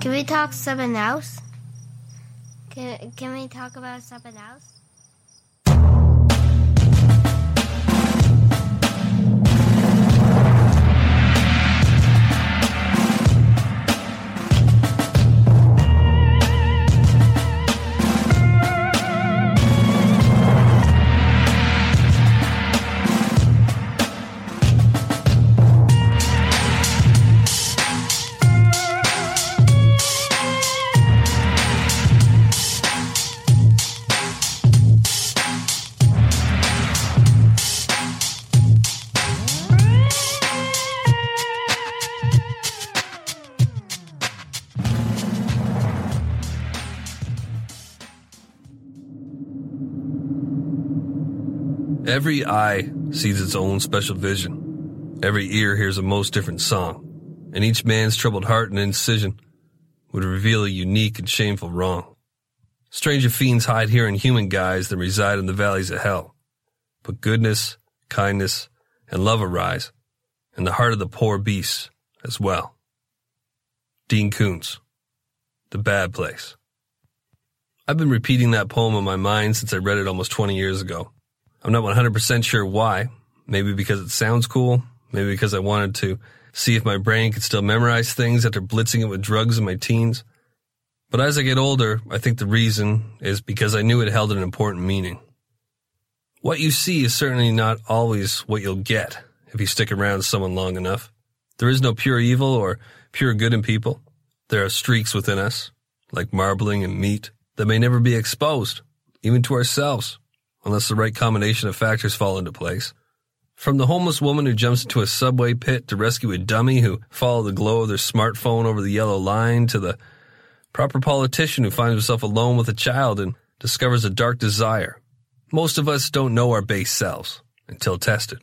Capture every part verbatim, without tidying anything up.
Can we talk something else? Can, can we talk about something else? Every eye sees its own special vision. Every ear hears a most different song. And each man's troubled heart and incision would reveal a unique and shameful wrong. Stranger fiends hide here in human guise than reside in the valleys of hell. But goodness, kindness, and love arise in the heart of the poor beast as well. Dean Koontz, The Bad Place. I've been repeating that poem in my mind since I read it almost twenty years ago. I'm not one hundred percent sure why. Maybe because it sounds cool. Maybe because I wanted to see if my brain could still memorize things after blitzing it with drugs in my teens. But as I get older, I think the reason is because I knew it held an important meaning. What you see is certainly not always what you'll get if you stick around someone long enough. There is no pure evil or pure good in people. There are streaks within us, like marbling and meat, that may never be exposed, even to ourselves, unless the right combination of factors fall into place. From the homeless woman who jumps into a subway pit to rescue a dummy who followed the glow of their smartphone over the yellow line, to the proper politician who finds himself alone with a child and discovers a dark desire. Most of us don't know our base selves until tested.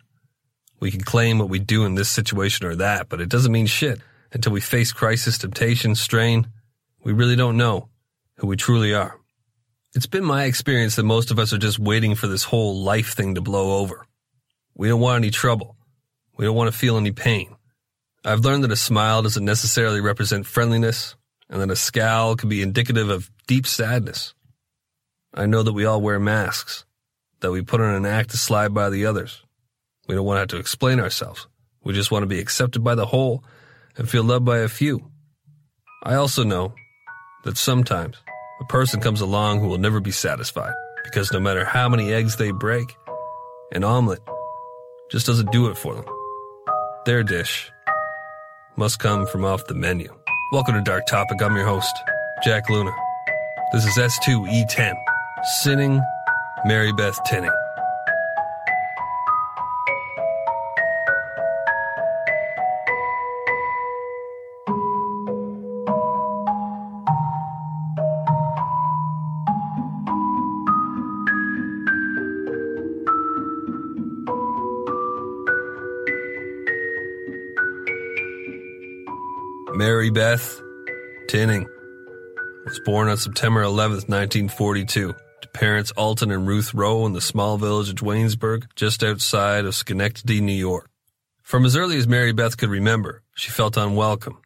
We can claim what we do in this situation or that, but it doesn't mean shit until we face crisis, temptation, strain. We really don't know who we truly are. It's been my experience that most of us are just waiting for this whole life thing to blow over. We don't want any trouble. We don't want to feel any pain. I've learned that a smile doesn't necessarily represent friendliness, and that a scowl can be indicative of deep sadness. I know that we all wear masks, that we put on an act to slide by the others. We don't want to have to explain ourselves. We just want to be accepted by the whole and feel loved by a few. I also know that sometimes a person comes along who will never be satisfied, because no matter how many eggs they break, an omelet just doesn't do it for them. Their dish must come from off the menu. Welcome to Dark Topic. I'm your host, Jack Luna. This is S two E ten, Sinning Mary Beth Tinning. Mary Beth Tinning was born on September eleventh, nineteen forty-two, to parents Alton and Ruth Rowe in the small village of Dwaynesburg, just outside of Schenectady, New York. From as early as Mary Beth could remember, she felt unwelcome,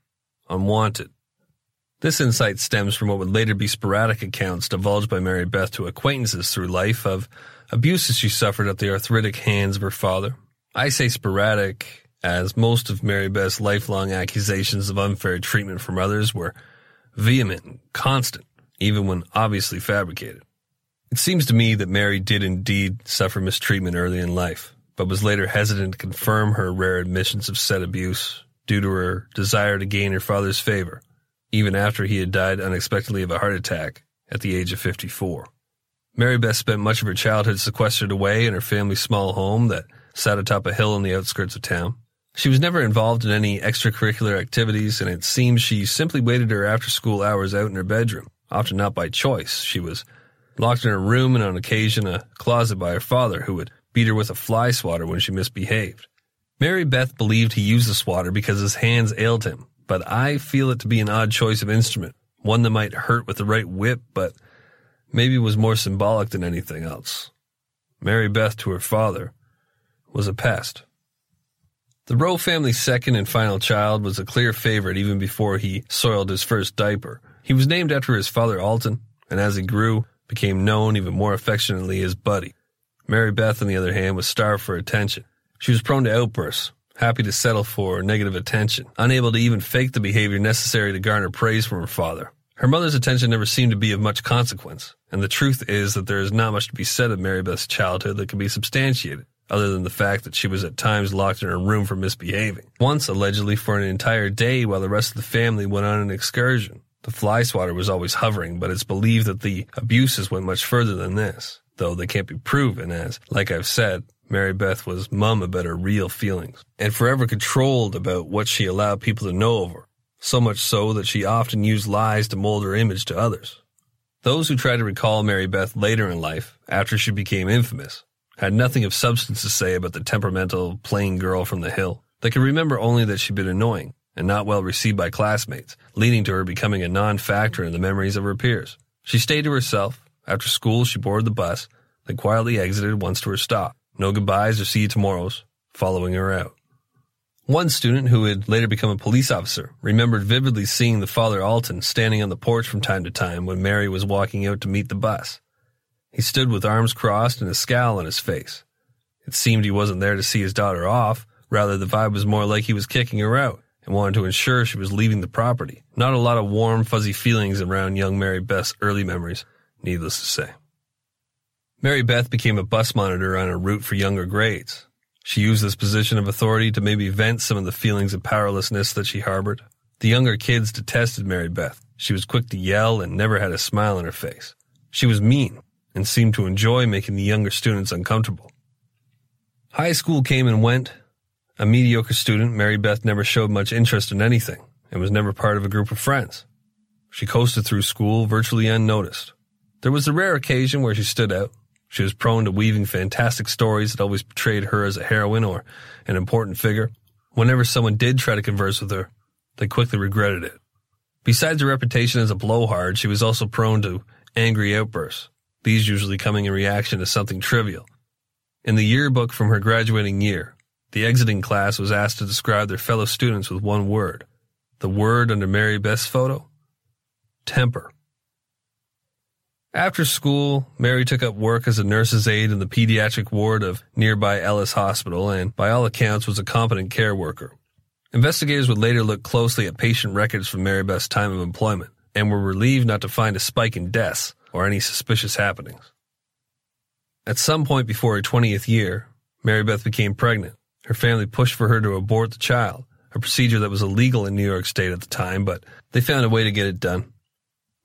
unwanted. This insight stems from what would later be sporadic accounts divulged by Mary Beth to acquaintances through life of abuses she suffered at the arthritic hands of her father. I say sporadic, as most of Mary Beth's lifelong accusations of unfair treatment from others were vehement and constant, even when obviously fabricated. It seems to me that Mary did indeed suffer mistreatment early in life, but was later hesitant to confirm her rare admissions of said abuse due to her desire to gain her father's favor, even after he had died unexpectedly of a heart attack at the age of fifty-four. Mary Beth spent much of her childhood sequestered away in her family's small home that sat atop a hill on the outskirts of town. She was never involved in any extracurricular activities, and it seems she simply waited her after-school hours out in her bedroom, often not by choice. She was locked in her room and on occasion a closet by her father, who would beat her with a fly swatter when she misbehaved. Mary Beth believed he used the swatter because his hands ailed him, but I feel it to be an odd choice of instrument, one that might hurt with the right whip, but maybe was more symbolic than anything else. Mary Beth, to her father, was a pest. The Rowe family's second and final child was a clear favorite even before he soiled his first diaper. He was named after his father Alton, and as he grew, became known even more affectionately as Buddy. Mary Beth, on the other hand, was starved for attention. She was prone to outbursts, happy to settle for negative attention, unable to even fake the behavior necessary to garner praise from her father. Her mother's attention never seemed to be of much consequence, and the truth is that there is not much to be said of Mary Beth's childhood that can be substantiated, other than the fact that she was at times locked in her room for misbehaving, once allegedly for an entire day while the rest of the family went on an excursion. The fly swatter was always hovering, but it's believed that the abuses went much further than this, though they can't be proven as, like I've said, Mary Beth was mum about her real feelings, and forever controlled about what she allowed people to know of her, so much so that she often used lies to mold her image to others. Those who tried to recall Mary Beth later in life, after she became infamous, had nothing of substance to say about the temperamental, plain girl from the hill. They could remember only that she'd been annoying and not well received by classmates, leading to her becoming a non-factor in the memories of her peers. She stayed to herself. After school, she boarded the bus, then quietly exited once to her stop. No goodbyes or see you tomorrows, following her out. One student, who had later become a police officer, remembered vividly seeing the father Alton standing on the porch from time to time when Mary was walking out to meet the bus. He stood with arms crossed and a scowl on his face. It seemed he wasn't there to see his daughter off, rather the vibe was more like he was kicking her out and wanted to ensure she was leaving the property. Not a lot of warm, fuzzy feelings around young Mary Beth's early memories, needless to say. Mary Beth became a bus monitor on a route for younger grades. She used this position of authority to maybe vent some of the feelings of powerlessness that she harbored. The younger kids detested Mary Beth. She was quick to yell and never had a smile on her face. She was mean and seemed to enjoy making the younger students uncomfortable. High school came and went. A mediocre student, Mary Beth never showed much interest in anything and was never part of a group of friends. She coasted through school virtually unnoticed. There was the rare occasion where she stood out. She was prone to weaving fantastic stories that always portrayed her as a heroine or an important figure. Whenever someone did try to converse with her, they quickly regretted it. Besides her reputation as a blowhard, she was also prone to angry outbursts, these usually coming in reaction to something trivial. In the yearbook from her graduating year, the exiting class was asked to describe their fellow students with one word. The word under Mary Beth's photo? Temper. After school, Mary took up work as a nurse's aide in the pediatric ward of nearby Ellis Hospital and, by all accounts, was a competent care worker. Investigators would later look closely at patient records from Mary Beth's time of employment and were relieved not to find a spike in deaths or any suspicious happenings. At some point before her twentieth year, Mary Beth became pregnant. Her family pushed for her to abort the child, a procedure that was illegal in New York State at the time, but they found a way to get it done.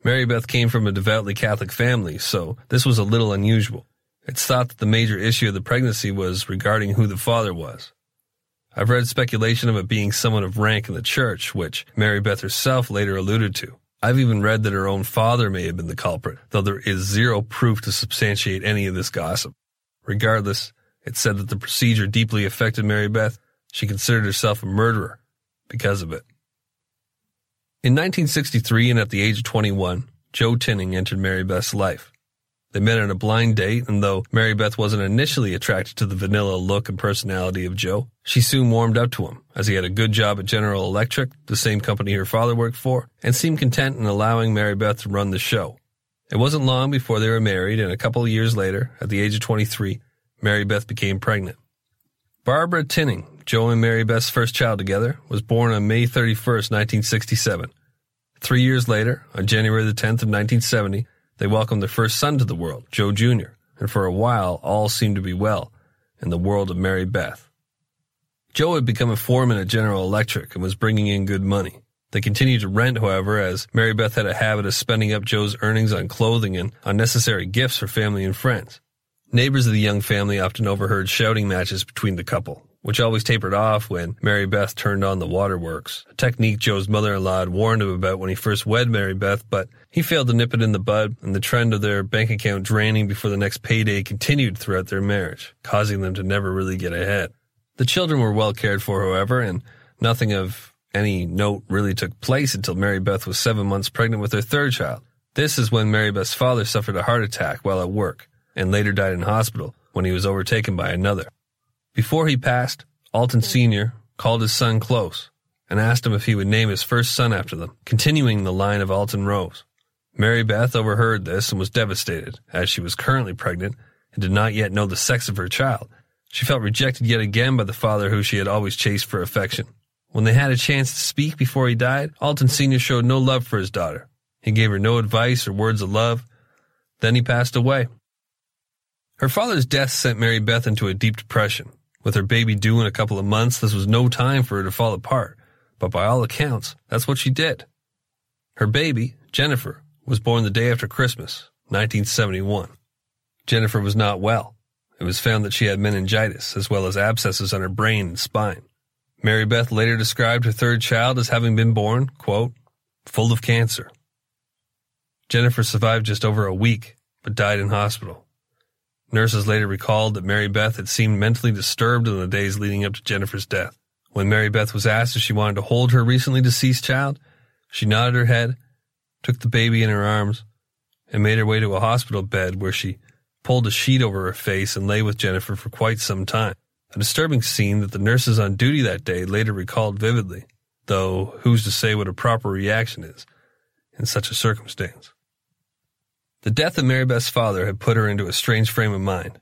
Mary Beth came from a devoutly Catholic family, so this was a little unusual. It's thought that the major issue of the pregnancy was regarding who the father was. I've read speculation of it being someone of rank in the church, which Mary Beth herself later alluded to. I've even read that her own father may have been the culprit, though there is zero proof to substantiate any of this gossip. Regardless, it's said that the procedure deeply affected Mary Beth. She considered herself a murderer because of it. In nineteen sixty-three, and at the age of twenty-one, Joe Tinning entered Mary Beth's life. They met on a blind date, and though Mary Beth wasn't initially attracted to the vanilla look and personality of Joe, she soon warmed up to him, as he had a good job at General Electric, the same company her father worked for, and seemed content in allowing Mary Beth to run the show. It wasn't long before they were married, and a couple of years later, at the age of twenty-three, Mary Beth became pregnant. Barbara Tinning, Joe and Mary Beth's first child together, was born on May thirty-first, nineteen sixty-seven. Three years later, on January the tenth of nineteen seventy, they welcomed their first son to the world, Joe Junior, and for a while all seemed to be well in the world of Mary Beth. Joe had become a foreman at General Electric and was bringing in good money. They continued to rent, however, as Mary Beth had a habit of spending up Joe's earnings on clothing and unnecessary gifts for family and friends. Neighbors of the young family often overheard shouting matches between the couple, which always tapered off when Mary Beth turned on the waterworks, a technique Joe's mother-in-law had warned him about when he first wed Mary Beth, but he failed to nip it in the bud, and the trend of their bank account draining before the next payday continued throughout their marriage, causing them to never really get ahead. The children were well cared for, however, and nothing of any note really took place until Mary Beth was seven months pregnant with her third child. This is when Mary Beth's father suffered a heart attack while at work, and later died in hospital when he was overtaken by another. Before he passed, Alton Senior, called his son close, and asked him if he would name his first son after them, continuing the line of Alton Rowe's. Mary Beth overheard this and was devastated, as she was currently pregnant and did not yet know the sex of her child. She felt rejected yet again by the father who she had always chased for affection. When they had a chance to speak before he died, Alton Senior showed no love for his daughter. He gave her no advice or words of love. Then he passed away. Her father's death sent Mary Beth into a deep depression. With her baby due in a couple of months, this was no time for her to fall apart. But by all accounts, that's what she did. Her baby, Jennifer, was born the day after Christmas, nineteen seventy-one. Jennifer was not well. It was found that she had meningitis, as well as abscesses on her brain and spine. Mary Beth later described her third child as having been born, quote, full of cancer. Jennifer survived just over a week, but died in hospital. Nurses later recalled that Mary Beth had seemed mentally disturbed in the days leading up to Jennifer's death. When Mary Beth was asked if she wanted to hold her recently deceased child, she nodded her head, took the baby in her arms, and made her way to a hospital bed where she pulled a sheet over her face and lay with Jennifer for quite some time. A disturbing scene that the nurses on duty that day later recalled vividly, though who's to say what a proper reaction is in such a circumstance. The death of Mary Beth's father had put her into a strange frame of mind.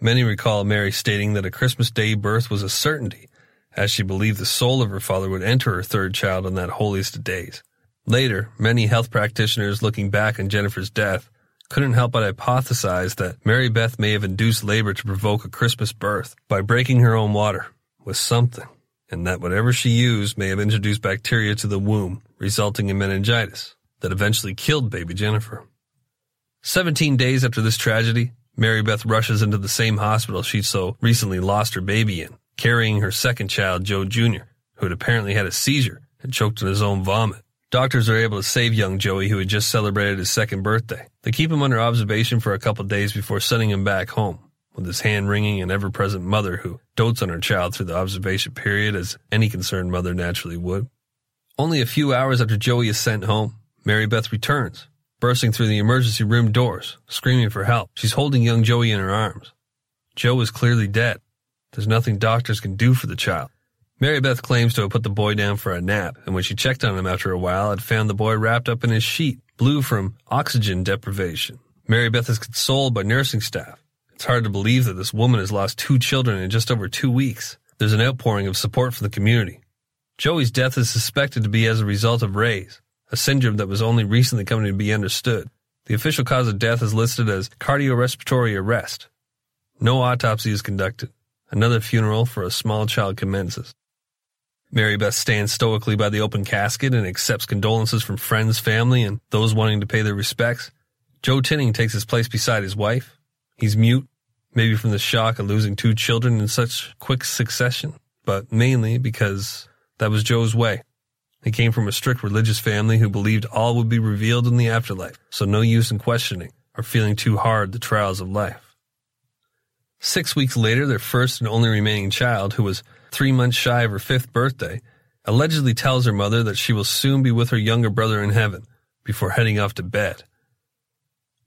Many recall Mary stating that a Christmas Day birth was a certainty, as she believed the soul of her father would enter her third child on that holiest of days. Later, many health practitioners looking back on Jennifer's death couldn't help but hypothesize that Mary Beth may have induced labor to provoke a Christmas birth by breaking her own water with something, and that whatever she used may have introduced bacteria to the womb, resulting in meningitis that eventually killed baby Jennifer. Seventeen days after this tragedy, Mary Beth rushes into the same hospital she so recently lost her baby in, carrying her second child, Joe Junior, who had apparently had a seizure and choked on his own vomit. Doctors are able to save young Joey, who had just celebrated his second birthday. They keep him under observation for a couple days before sending him back home, with his hand-wringing and ever-present mother who dotes on her child through the observation period, as any concerned mother naturally would. Only a few hours after Joey is sent home, Mary Beth returns, bursting through the emergency room doors, screaming for help. She's holding young Joey in her arms. Joe is clearly dead. There's nothing doctors can do for the child. Mary Beth claims to have put the boy down for a nap, and when she checked on him after a while, had found the boy wrapped up in his sheet, blue from oxygen deprivation. Mary Beth is consoled by nursing staff. It's hard to believe that this woman has lost two children in just over two weeks. There's an outpouring of support from the community. Joey's death is suspected to be as a result of Rey's, a syndrome that was only recently coming to be understood. The official cause of death is listed as cardiorespiratory arrest. No autopsy is conducted. Another funeral for a small child commences. Mary Beth stands stoically by the open casket and accepts condolences from friends, family, and those wanting to pay their respects. Joe Tinning takes his place beside his wife. He's mute, maybe from the shock of losing two children in such quick succession, but mainly because that was Joe's way. He came from a strict religious family who believed all would be revealed in the afterlife, so no use in questioning or feeling too hard the trials of life. Six weeks later, their first and only remaining child, who was three months shy of her fifth birthday, allegedly tells her mother that she will soon be with her younger brother in heaven before heading off to bed.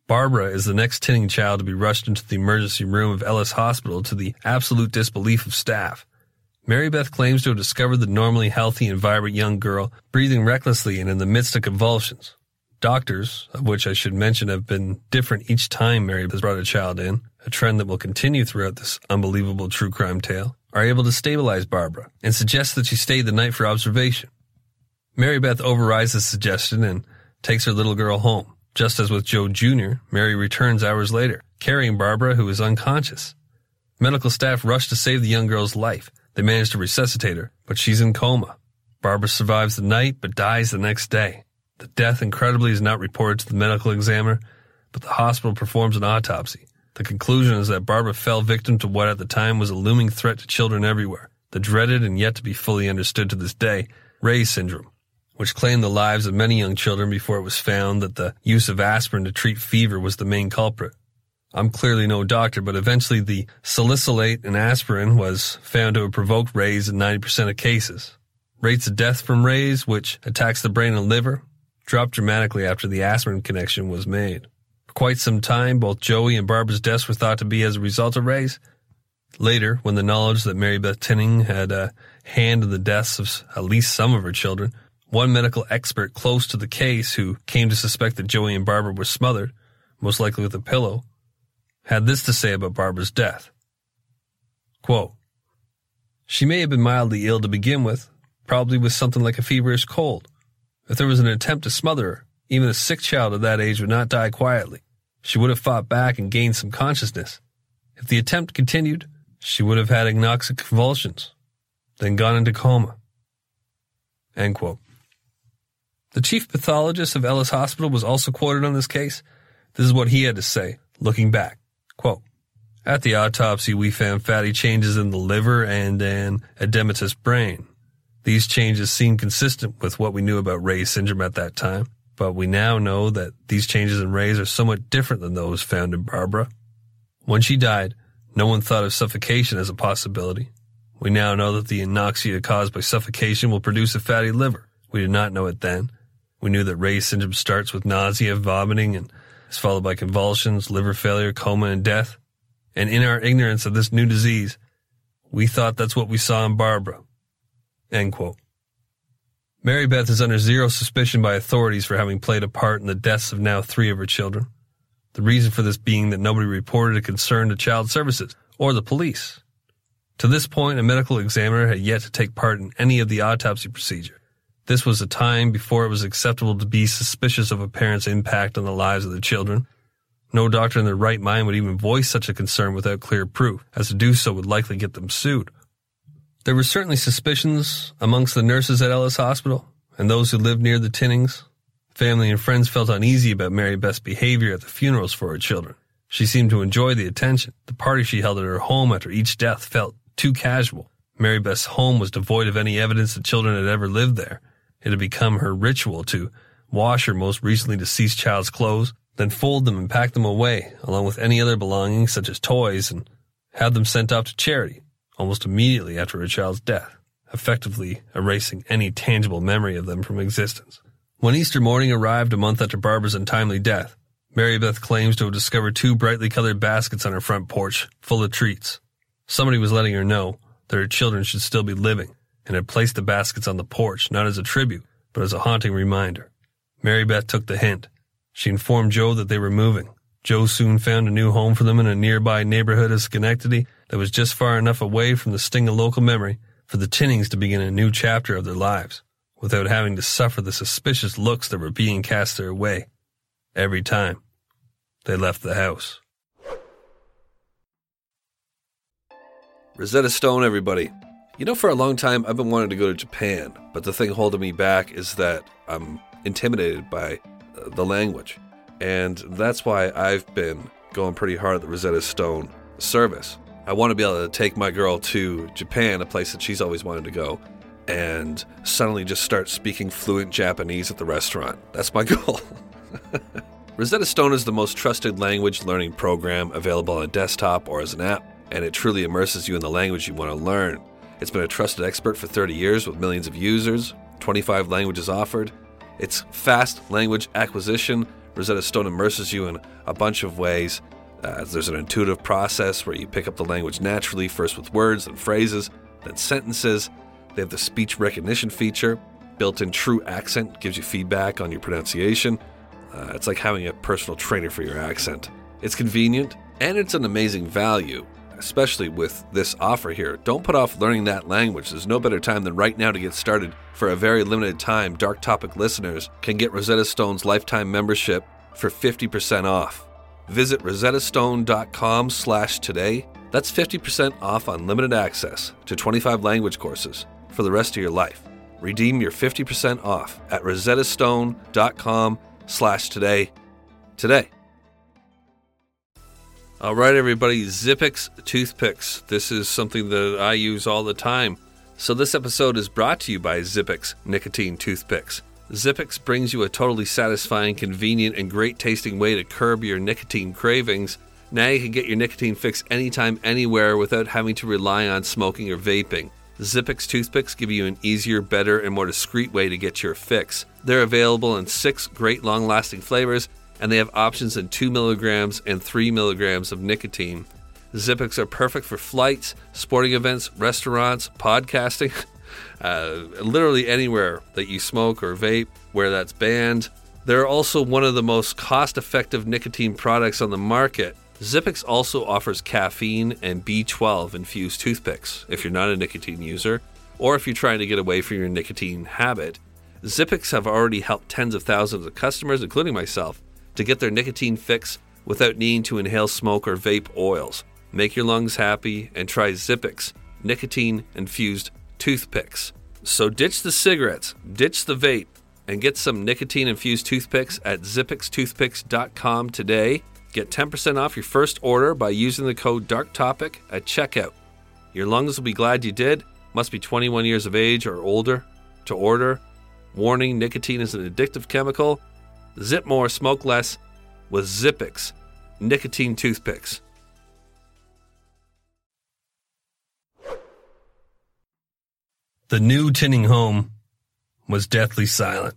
Barbara is the next Tinning child to be rushed into the emergency room of Ellis Hospital to the absolute disbelief of staff. Mary Beth claims to have discovered the normally healthy and vibrant young girl breathing recklessly and in the midst of convulsions. Doctors, of which I should mention have been different each time Mary has brought a child in, a trend that will continue throughout this unbelievable true crime tale, are able to stabilize Barbara and suggest that she stay the night for observation. Mary Beth overrides the suggestion and takes her little girl home. Just as with Joe Junior, Mary returns hours later, carrying Barbara, who is unconscious. Medical staff rush to save the young girl's life. They manage to resuscitate her, but she's in coma. Barbara survives the night but dies the next day. The death, incredibly, is not reported to the medical examiner, but the hospital performs an autopsy. The conclusion is that Barbara fell victim to what at the time was a looming threat to children everywhere, the dreaded and yet to be fully understood to this day, Reye syndrome, which claimed the lives of many young children before it was found that the use of aspirin to treat fever was the main culprit. I'm clearly no doctor, but eventually the salicylate in aspirin was found to have provoked Reyes in ninety percent of cases. Rates of death from Reyes, which attacks the brain and liver, dropped dramatically after the aspirin connection was made. For quite some time, both Joey and Barbara's deaths were thought to be as a result of Reyes, Later, when the knowledge that Mary Beth Tinning had a hand in the deaths of at least some of her children, one medical expert close to the case who came to suspect that Joey and Barbara were smothered, most likely with a pillow, had this to say about Barbara's death. Quote, "She may have been mildly ill to begin with, probably with something like a feverish cold. If there was an attempt to smother her, even a sick child of that age would not die quietly. She would have fought back and gained some consciousness. If the attempt continued, she would have had anoxic convulsions, then gone into coma." End quote. The chief pathologist of Ellis Hospital was also quoted on this case. This is what he had to say, looking back. Quote, "At the autopsy, we found fatty changes in the liver and an edematous brain. These changes seem consistent with what we knew about Reye syndrome at that time, but we now know that these changes in Reye's are somewhat different than those found in Barbara. When she died, no one thought of suffocation as a possibility. We now know that the anoxia caused by suffocation will produce a fatty liver. We did not know it then. We knew that Reye syndrome starts with nausea, vomiting, and is followed by convulsions, liver failure, coma, and death. And in our ignorance of this new disease, we thought that's what we saw in Barbara." End quote. Mary Beth is under zero suspicion by authorities for having played a part in the deaths of now three of her children, the reason for this being that nobody reported a concern to child services or the police. To this point, a medical examiner had yet to take part in any of the autopsy procedure. This was a time before it was acceptable to be suspicious of a parent's impact on the lives of their children. No doctor in their right mind would even voice such a concern without clear proof, as to do so would likely get them sued. There were certainly suspicions amongst the nurses at Ellis Hospital and those who lived near the Tinnings. Family and friends felt uneasy about Mary Beth's behavior at the funerals for her children. She seemed to enjoy the attention. The party she held at her home after each death felt too casual. Mary Beth's home was devoid of any evidence the children had ever lived there. It had become her ritual to wash her most recently deceased child's clothes, then fold them and pack them away, along with any other belongings such as toys, and have them sent off to charity almost immediately after her child's death, effectively erasing any tangible memory of them from existence. When Easter morning arrived a month after Barbara's untimely death, Mary Beth claims to have discovered two brightly colored baskets on her front porch, full of treats. Somebody was letting her know that her children should still be living, and had placed the baskets on the porch, not as a tribute, but as a haunting reminder. Mary Beth took the hint. She informed Joe that they were moving. Joe soon found a new home for them in a nearby neighborhood of Schenectady that was just far enough away from the sting of local memory for the Tinnings to begin a new chapter of their lives, without having to suffer the suspicious looks that were being cast their way every time they left the house. Rosetta Stone, everybody. You know, for a long time, I've been wanting to go to Japan, but the thing holding me back is that I'm intimidated by uh, the language. And that's why I've been going pretty hard at the Rosetta Stone service. I want to be able to take my girl to Japan, a place that she's always wanted to go, and suddenly just start speaking fluent Japanese at the restaurant. That's my goal. Rosetta Stone is the most trusted language learning program available on a desktop or as an app, and it truly immerses you in the language you want to learn. It's been a trusted expert for thirty years with millions of users, twenty-five languages offered. It's fast language acquisition. Rosetta Stone immerses you in a bunch of ways. Uh, there's an intuitive process where you pick up the language naturally, first with words, then phrases, then sentences. They have the speech recognition feature. Built-in true accent gives you feedback on your pronunciation. Uh, it's like having a personal trainer for your accent. It's convenient, and it's an amazing value, especially with this offer here. Don't put off learning that language. There's no better time than right now to get started. For a very limited time, Dark Topic listeners can get Rosetta Stone's lifetime membership for fifty percent off. Visit rosettastone.com slash today. That's fifty percent off unlimited access to twenty-five language courses. For the rest of your life. Redeem your fifty percent off at rosettastone.com slash today today. All right, everybody, Zipix toothpicks. This is something that I use all the time. So this episode is brought to you by Zipix nicotine toothpicks. Zipix brings you a totally satisfying, convenient, and great-tasting way to curb your nicotine cravings. Now you can get your nicotine fix anytime, anywhere without having to rely on smoking or vaping. Zipix toothpicks give you an easier, better, and more discreet way to get your fix. They're available in six great long-lasting flavors, and they have options in two milligrams and three milligrams of nicotine. The Zipix are perfect for flights, sporting events, restaurants, podcasting, uh, literally anywhere that you smoke or vape where that's banned. They're also one of the most cost-effective nicotine products on the market. Zipix also offers caffeine and B twelve infused toothpicks if you're not a nicotine user or if you're trying to get away from your nicotine habit. Zipix have already helped tens of thousands of customers, including myself, to get their nicotine fix without needing to inhale smoke or vape oils. Make your lungs happy and try Zipix, nicotine-infused toothpicks. So ditch the cigarettes, ditch the vape, and get some nicotine-infused toothpicks at zipix toothpicks dot com today. Get ten percent off your first order by using the code DARKTOPIC at checkout. Your lungs will be glad you did. Must be twenty-one years of age or older to order. Warning, nicotine is an addictive chemical. Zip more, smoke less with Zipix, nicotine toothpicks. The new Tinning home was deathly silent.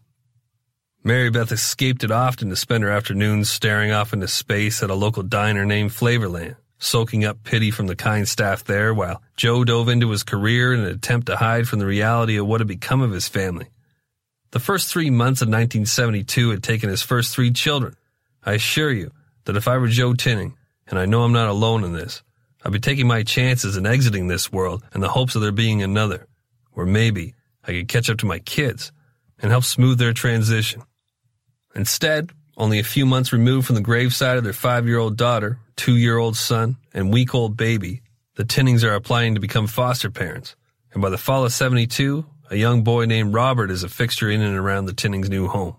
Mary Beth escaped it often to spend her afternoons staring off into space at a local diner named Flavorland, soaking up pity from the kind staff there while Joe dove into his career in an attempt to hide from the reality of what had become of his family. The first three months of nineteen seventy-two had taken his first three children. I assure you that if I were Joe Tinning, and I know I'm not alone in this, I'd be taking my chances and exiting this world in the hopes of there being another, where maybe I could catch up to my kids and help smooth their transition. Instead, only a few months removed from the graveside of their five-year-old daughter, two-year-old son, and week-old baby, the Tinnings are applying to become foster parents. And by the fall of seventy-two, a young boy named Robert is a fixture in and around the Tinnings' new home.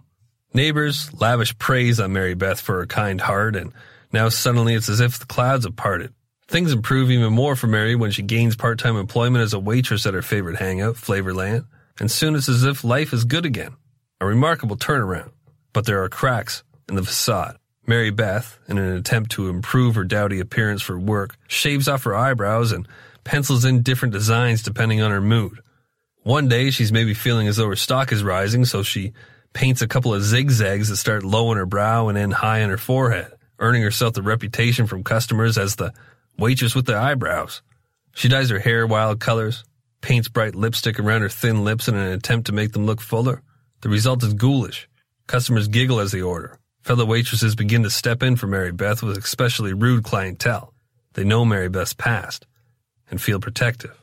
Neighbors lavish praise on Mary Beth for her kind heart, and now suddenly it's as if the clouds have parted. Things improve even more for Mary when she gains part-time employment as a waitress at her favorite hangout, Flavorland, and soon it's as if life is good again. A remarkable turnaround. But there are cracks in the facade. Mary Beth, in an attempt to improve her dowdy appearance for work, shaves off her eyebrows and pencils in different designs depending on her mood. One day, she's maybe feeling as though her stock is rising, so she paints a couple of zigzags that start low on her brow and end high on her forehead, earning herself the reputation from customers as the waitress with the eyebrows. She dyes her hair wild colors, paints bright lipstick around her thin lips in an attempt to make them look fuller. The result is ghoulish. Customers giggle as they order. Fellow waitresses begin to step in for Mary Beth with especially rude clientele. They know Mary Beth's past and feel protective.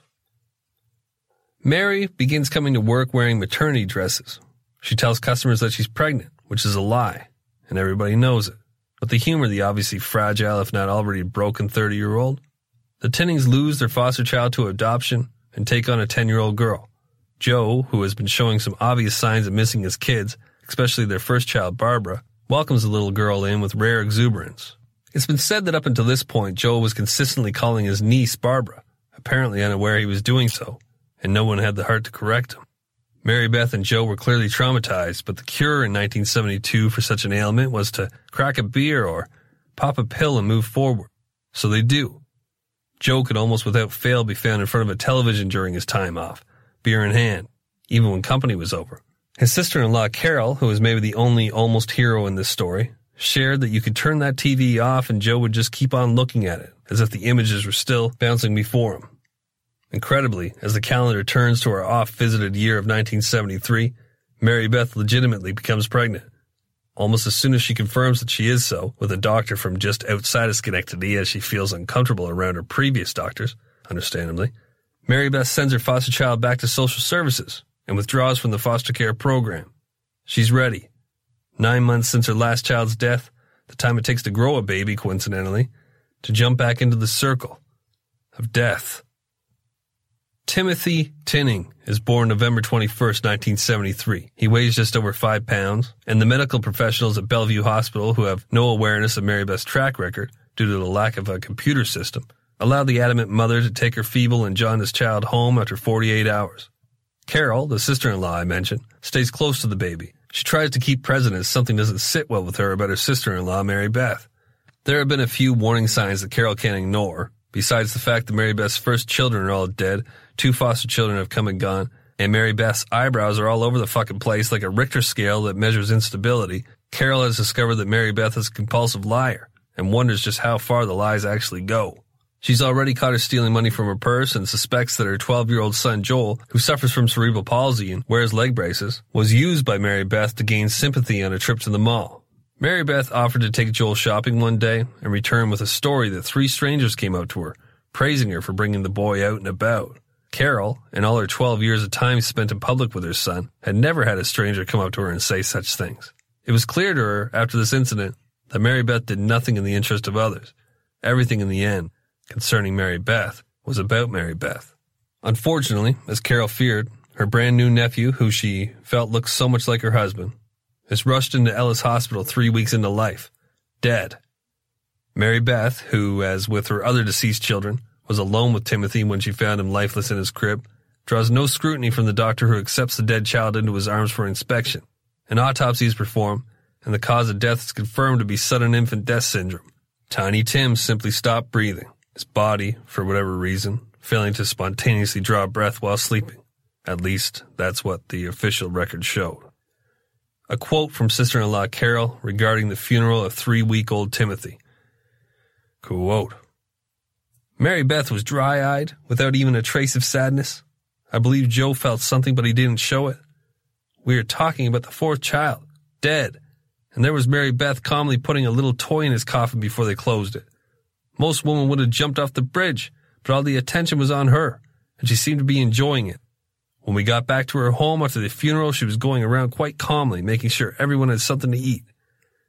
Mary begins coming to work wearing maternity dresses. She tells customers that she's pregnant, which is a lie, and everybody knows it. But the humor of the obviously fragile, if not already broken thirty-year-old, the Tinnings lose their foster child to adoption and take on a ten-year-old girl. Joe, who has been showing some obvious signs of missing his kids, especially their first child, Barbara, welcomes the little girl in with rare exuberance. It's been said that up until this point, Joe was consistently calling his niece Barbara, apparently unaware he was doing so, and no one had the heart to correct him. Mary Beth and Joe were clearly traumatized, but the cure in nineteen seventy-two for such an ailment was to crack a beer or pop a pill and move forward. So they do. Joe could almost without fail be found in front of a television during his time off, beer in hand, even when company was over. His sister-in-law, Carol, who is maybe the only almost hero in this story, shared that you could turn that T V off and Joe would just keep on looking at it, as if the images were still bouncing before him. Incredibly, as the calendar turns to our off-visited year of nineteen seventy-three, Mary Beth legitimately becomes pregnant, almost as soon as she confirms that she is so, with a doctor from just outside of Schenectady as she feels uncomfortable around her previous doctors, understandably. Mary Beth sends her foster child back to social services and withdraws from the foster care program. She's ready. Nine months since her last child's death, the time it takes to grow a baby, coincidentally, to jump back into the circle of death. Timothy Tinning is born November twenty-first, nineteen seventy-three. He weighs just over five pounds, and the medical professionals at Bellevue Hospital, who have no awareness of Mary Beth's track record due to the lack of a computer system, allowed the adamant mother to take her feeble and jaundiced child home after forty-eight hours. Carol, the sister-in-law I mentioned, stays close to the baby. She tries to keep present as something doesn't sit well with her about her sister-in-law, Mary Beth. There have been a few warning signs that Carol can't ignore. Besides the fact that Mary Beth's first children are all dead, two foster children have come and gone, and Mary Beth's eyebrows are all over the fucking place like a Richter scale that measures instability, Carol has discovered that Mary Beth is a compulsive liar and wonders just how far the lies actually go. She's already caught her stealing money from her purse and suspects that her twelve-year-old son Joel, who suffers from cerebral palsy and wears leg braces, was used by Mary Beth to gain sympathy on a trip to the mall. Mary Beth offered to take Joel shopping one day and returned with a story that three strangers came up to her, praising her for bringing the boy out and about. Carol, in all her twelve years of time spent in public with her son, had never had a stranger come up to her and say such things. It was clear to her, after this incident, that Mary Beth did nothing in the interest of others. Everything in the end concerning Mary Beth was about Mary Beth. Unfortunately, as Carol feared, her brand new nephew, who she felt looked so much like her husband, is rushed into Ellis Hospital three weeks into life, dead. Mary Beth, who, as with her other deceased children, was alone with Timothy when she found him lifeless in his crib, draws no scrutiny from the doctor who accepts the dead child into his arms for inspection. An autopsy is performed, and the cause of death is confirmed to be sudden infant death syndrome. Tiny Tim simply stopped breathing, his body, for whatever reason, failing to spontaneously draw breath while sleeping. At least, that's what the official record showed. A quote from sister-in-law Carol regarding the funeral of three-week-old Timothy. Quote, Mary Beth was dry-eyed, without even a trace of sadness. I believe Joe felt something, but he didn't show it. We were talking about the fourth child, dead, and there was Mary Beth calmly putting a little toy in his coffin before they closed it. Most women would have jumped off the bridge, but all the attention was on her, and she seemed to be enjoying it. When we got back to her home after the funeral, she was going around quite calmly, making sure everyone had something to eat.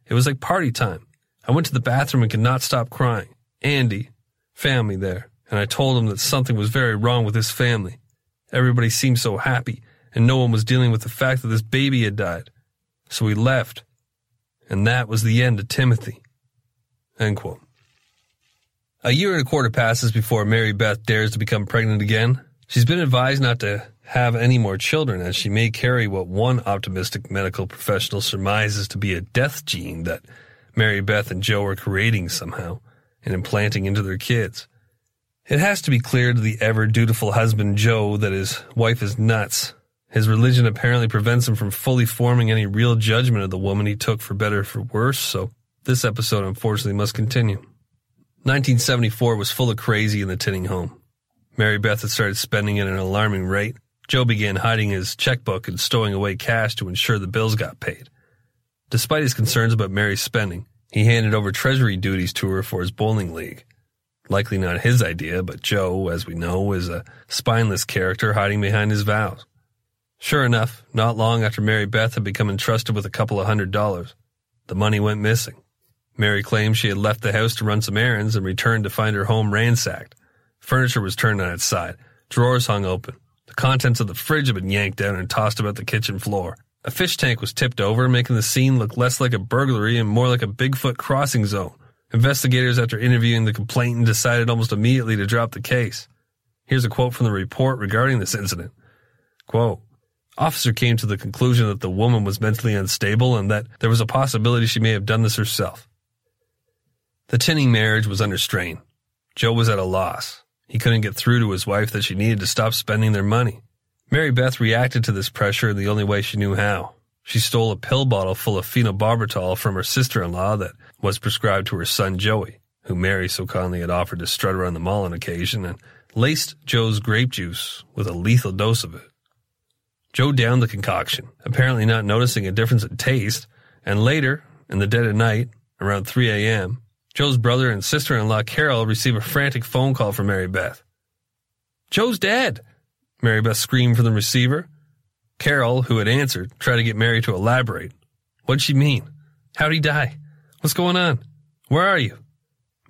It was like party time. I went to the bathroom and could not stop crying. Andy, family there, and I told him that something was very wrong with his family. Everybody seemed so happy, and no one was dealing with the fact that this baby had died. So we left, and that was the end of Timothy. End quote. A year and a quarter passes before Mary Beth dares to become pregnant again. She's been advised not to have any more children, as she may carry what one optimistic medical professional surmises to be a death gene that Mary Beth and Joe are creating somehow and implanting into their kids. It has to be clear to the ever-dutiful husband Joe that his wife is nuts. His religion apparently prevents him from fully forming any real judgment of the woman he took for better or for worse, so this episode unfortunately must continue. nineteen seventy-four was full of crazy in the Tinning home. Mary Beth had started spending at an alarming rate. Joe began hiding his checkbook and stowing away cash to ensure the bills got paid. Despite his concerns about Mary's spending, he handed over treasury duties to her for his bowling league. Likely not his idea, but Joe, as we know, is a spineless character hiding behind his vows. Sure enough, not long after Mary Beth had become entrusted with a couple of hundred dollars, the money went missing. Mary claimed she had left the house to run some errands and returned to find her home ransacked. Furniture was turned on its side, drawers hung open, the contents of the fridge had been yanked out and tossed about the kitchen floor. A fish tank was tipped over, making the scene look less like a burglary and more like a Bigfoot crossing zone. Investigators, after interviewing the complainant, decided almost immediately to drop the case. Here's a quote from the report regarding this incident. Quote, Officer came to the conclusion that the woman was mentally unstable and that there was a possibility she may have done this herself. The Tinning marriage was under strain. Joe was at a loss. He couldn't get through to his wife that she needed to stop spending their money. Mary Beth reacted to this pressure in the only way she knew how. She stole a pill bottle full of phenobarbital from her sister-in-law that was prescribed to her son Joey, who Mary so kindly had offered to strut around the mall on occasion, and laced Joe's grape juice with a lethal dose of it. Joe downed the concoction, apparently not noticing a difference in taste, and later, in the dead of night, around three a.m., Joe's brother and sister-in-law Carol receive a frantic phone call from Mary Beth. Joe's dead, Mary Beth screamed from the receiver. Carol, who had answered, tried to get Mary to elaborate. What'd she mean? How'd he die? What's going on? Where are you?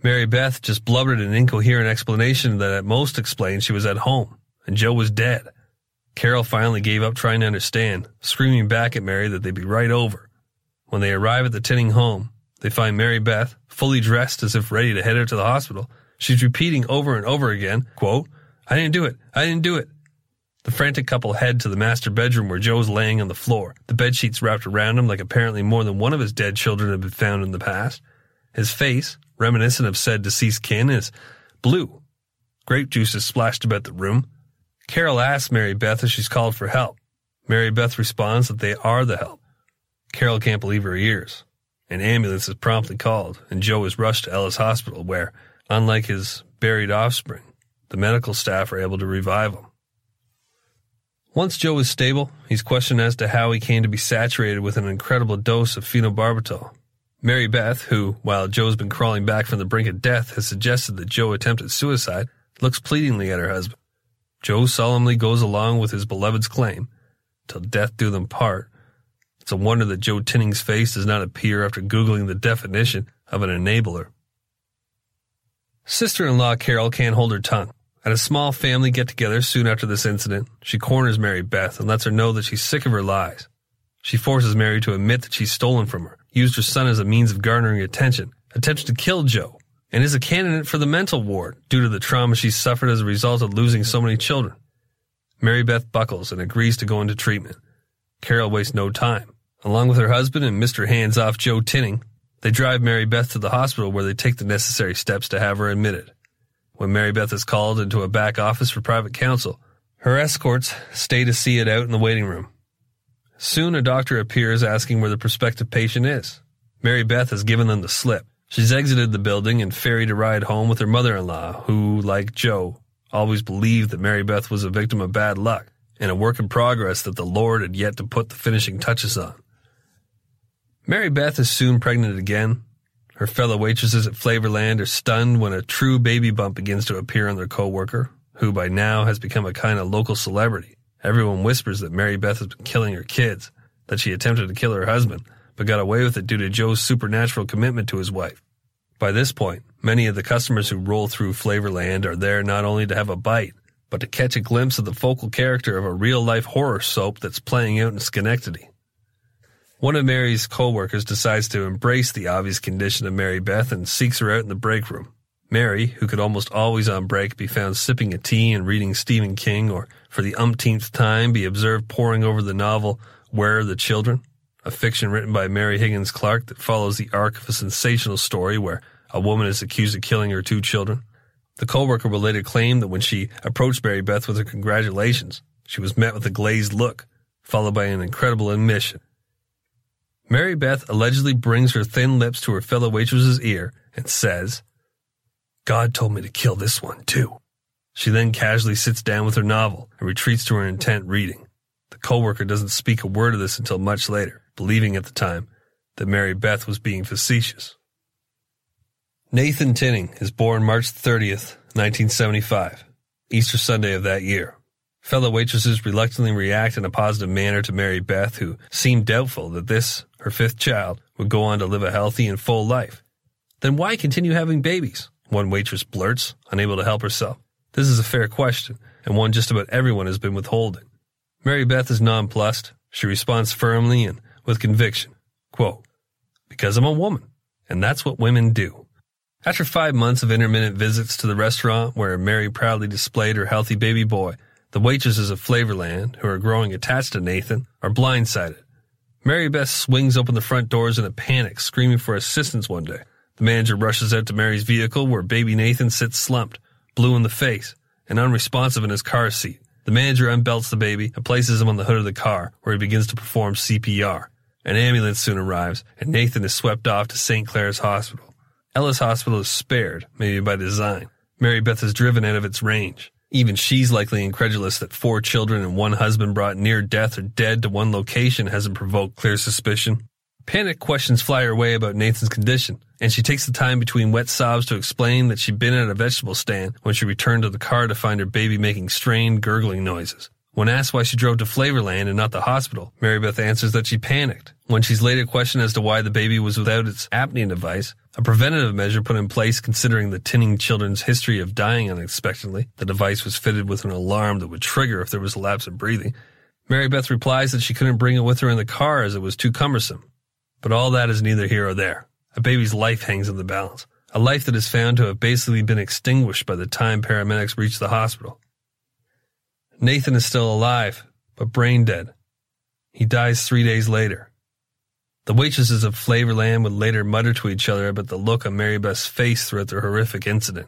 Mary Beth just blubbered an incoherent explanation that at most explained she was at home, and Joe was dead. Carol finally gave up trying to understand, screaming back at Mary that they'd be right over. When they arrive at the Tinning home, they find Mary Beth, fully dressed as if ready to head her to the hospital. She's repeating over and over again, quote, I didn't do it, I didn't do it. The frantic couple head to the master bedroom where Joe's laying on the floor, the bedsheets wrapped around him like apparently more than one of his dead children had been found in the past. His face, reminiscent of said deceased kin, is blue. Grape juice is splashed about the room. Carol asks Mary Beth if she's called for help. Mary Beth responds that they are the help. Carol can't believe her ears. An ambulance is promptly called, and Joe is rushed to Ellis Hospital, where, Unlike his buried offspring, the medical staff are able to revive him. Once Joe is stable, he's questioned as to how he came to be saturated with an incredible dose of phenobarbital. Mary Beth, who, while Joe's been crawling back from the brink of death, has suggested that Joe attempted suicide, looks pleadingly at her husband. Joe solemnly goes along with his beloved's claim, till death do them part. It's a wonder that Joe Tinning's face does not appear after Googling the definition of an enabler. Sister-in-law Carol can't hold her tongue. At a small family get-together soon after this incident, she corners Mary Beth and lets her know that she's sick of her lies. She forces Mary to admit that she's stolen from her, used her son as a means of garnering attention, attempted to kill Joe, and is a candidate for the mental ward due to the trauma she suffered as a result of losing so many children. Mary Beth buckles and agrees to go into treatment. Carol wastes no time. Along with her husband and Mister Hands-Off Joe Tinning, they drive Mary Beth to the hospital where they take the necessary steps to have her admitted. When Mary Beth is called into a back office for private counsel, her escorts stay to see it out in the waiting room. Soon a doctor appears asking where the prospective patient is. Mary Beth has given them the slip. She's exited the building and ferried a ride home with her mother-in-law, who, like Joe, always believed that Mary Beth was a victim of bad luck and a work in progress that the Lord had yet to put the finishing touches on. Mary Beth is soon pregnant again. Her fellow waitresses at Flavorland are stunned when a true baby bump begins to appear on their co-worker, who by now has become a kind of local celebrity. Everyone whispers that Mary Beth has been killing her kids, that she attempted to kill her husband, but got away with it due to Joe's supernatural commitment to his wife. By this point, many of the customers who roll through Flavorland are there not only to have a bite, but to catch a glimpse of the focal character of a real-life horror soap that's playing out in Schenectady. One of Mary's co-workers decides to embrace the obvious condition of Mary Beth and seeks her out in the break room. Mary, who could almost always on break be found sipping a tea and reading Stephen King, or for the umpteenth time be observed poring over the novel Where Are the Children, a fiction written by Mary Higgins Clark that follows the arc of a sensational story where a woman is accused of killing her two children. The co-worker will later claim that when she approached Mary Beth with her congratulations, she was met with a glazed look, followed by an incredible admission. Mary Beth allegedly brings her thin lips to her fellow waitress's ear and says, "God told me to kill this one, too." She then casually sits down with her novel and retreats to her intent reading. The co-worker doesn't speak a word of this until much later, believing at the time that Mary Beth was being facetious. Nathan Tinning is born March thirtieth, nineteen seventy-five, Easter Sunday of that year. Fellow waitresses reluctantly react in a positive manner to Mary Beth, who seemed doubtful that this, her fifth child, would go on to live a healthy and full life. "Then why continue having babies?" one waitress blurts, unable to help herself. This is a fair question, and one just about everyone has been withholding. Mary Beth is nonplussed. She responds firmly and with conviction, quote, "Because I'm a woman, and that's what women do." After five months of intermittent visits to the restaurant where Mary proudly displayed her healthy baby boy, the waitresses of Flavorland, who are growing attached to Nathan, are blindsided. Mary Beth swings open the front doors in a panic, screaming for assistance one day. The manager rushes out to Mary's vehicle, where baby Nathan sits slumped, blue in the face, and unresponsive in his car seat. The manager unbelts the baby and places him on the hood of the car, where he begins to perform C P R. An ambulance soon arrives, and Nathan is swept off to Saint Clair's Hospital. Ellis Hospital is spared, maybe by design. Mary Beth is driven out of its range. Even she's likely incredulous that four children and one husband brought near death or dead to one location hasn't provoked clear suspicion. Panic questions fly her way about Nathan's condition, and she takes the time between wet sobs to explain that she'd been at a vegetable stand when she returned to the car to find her baby making strained, gurgling noises. When asked why she drove to Flavorland and not the hospital, Mary Beth answers that she panicked. When she's later questioned as to why the baby was without its apnea device, a preventative measure put in place considering the Tinning children's history of dying unexpectedly, the device was fitted with an alarm that would trigger if there was a lapse in breathing. Mary Beth replies that she couldn't bring it with her in the car as it was too cumbersome. But all that is neither here or there. A baby's life hangs in the balance, a life that is found to have basically been extinguished by the time paramedics reach the hospital. Nathan is still alive, but brain dead. He dies three days later. The waitresses of Flavorland would later mutter to each other about the look on Mary Beth's face throughout their horrific incident.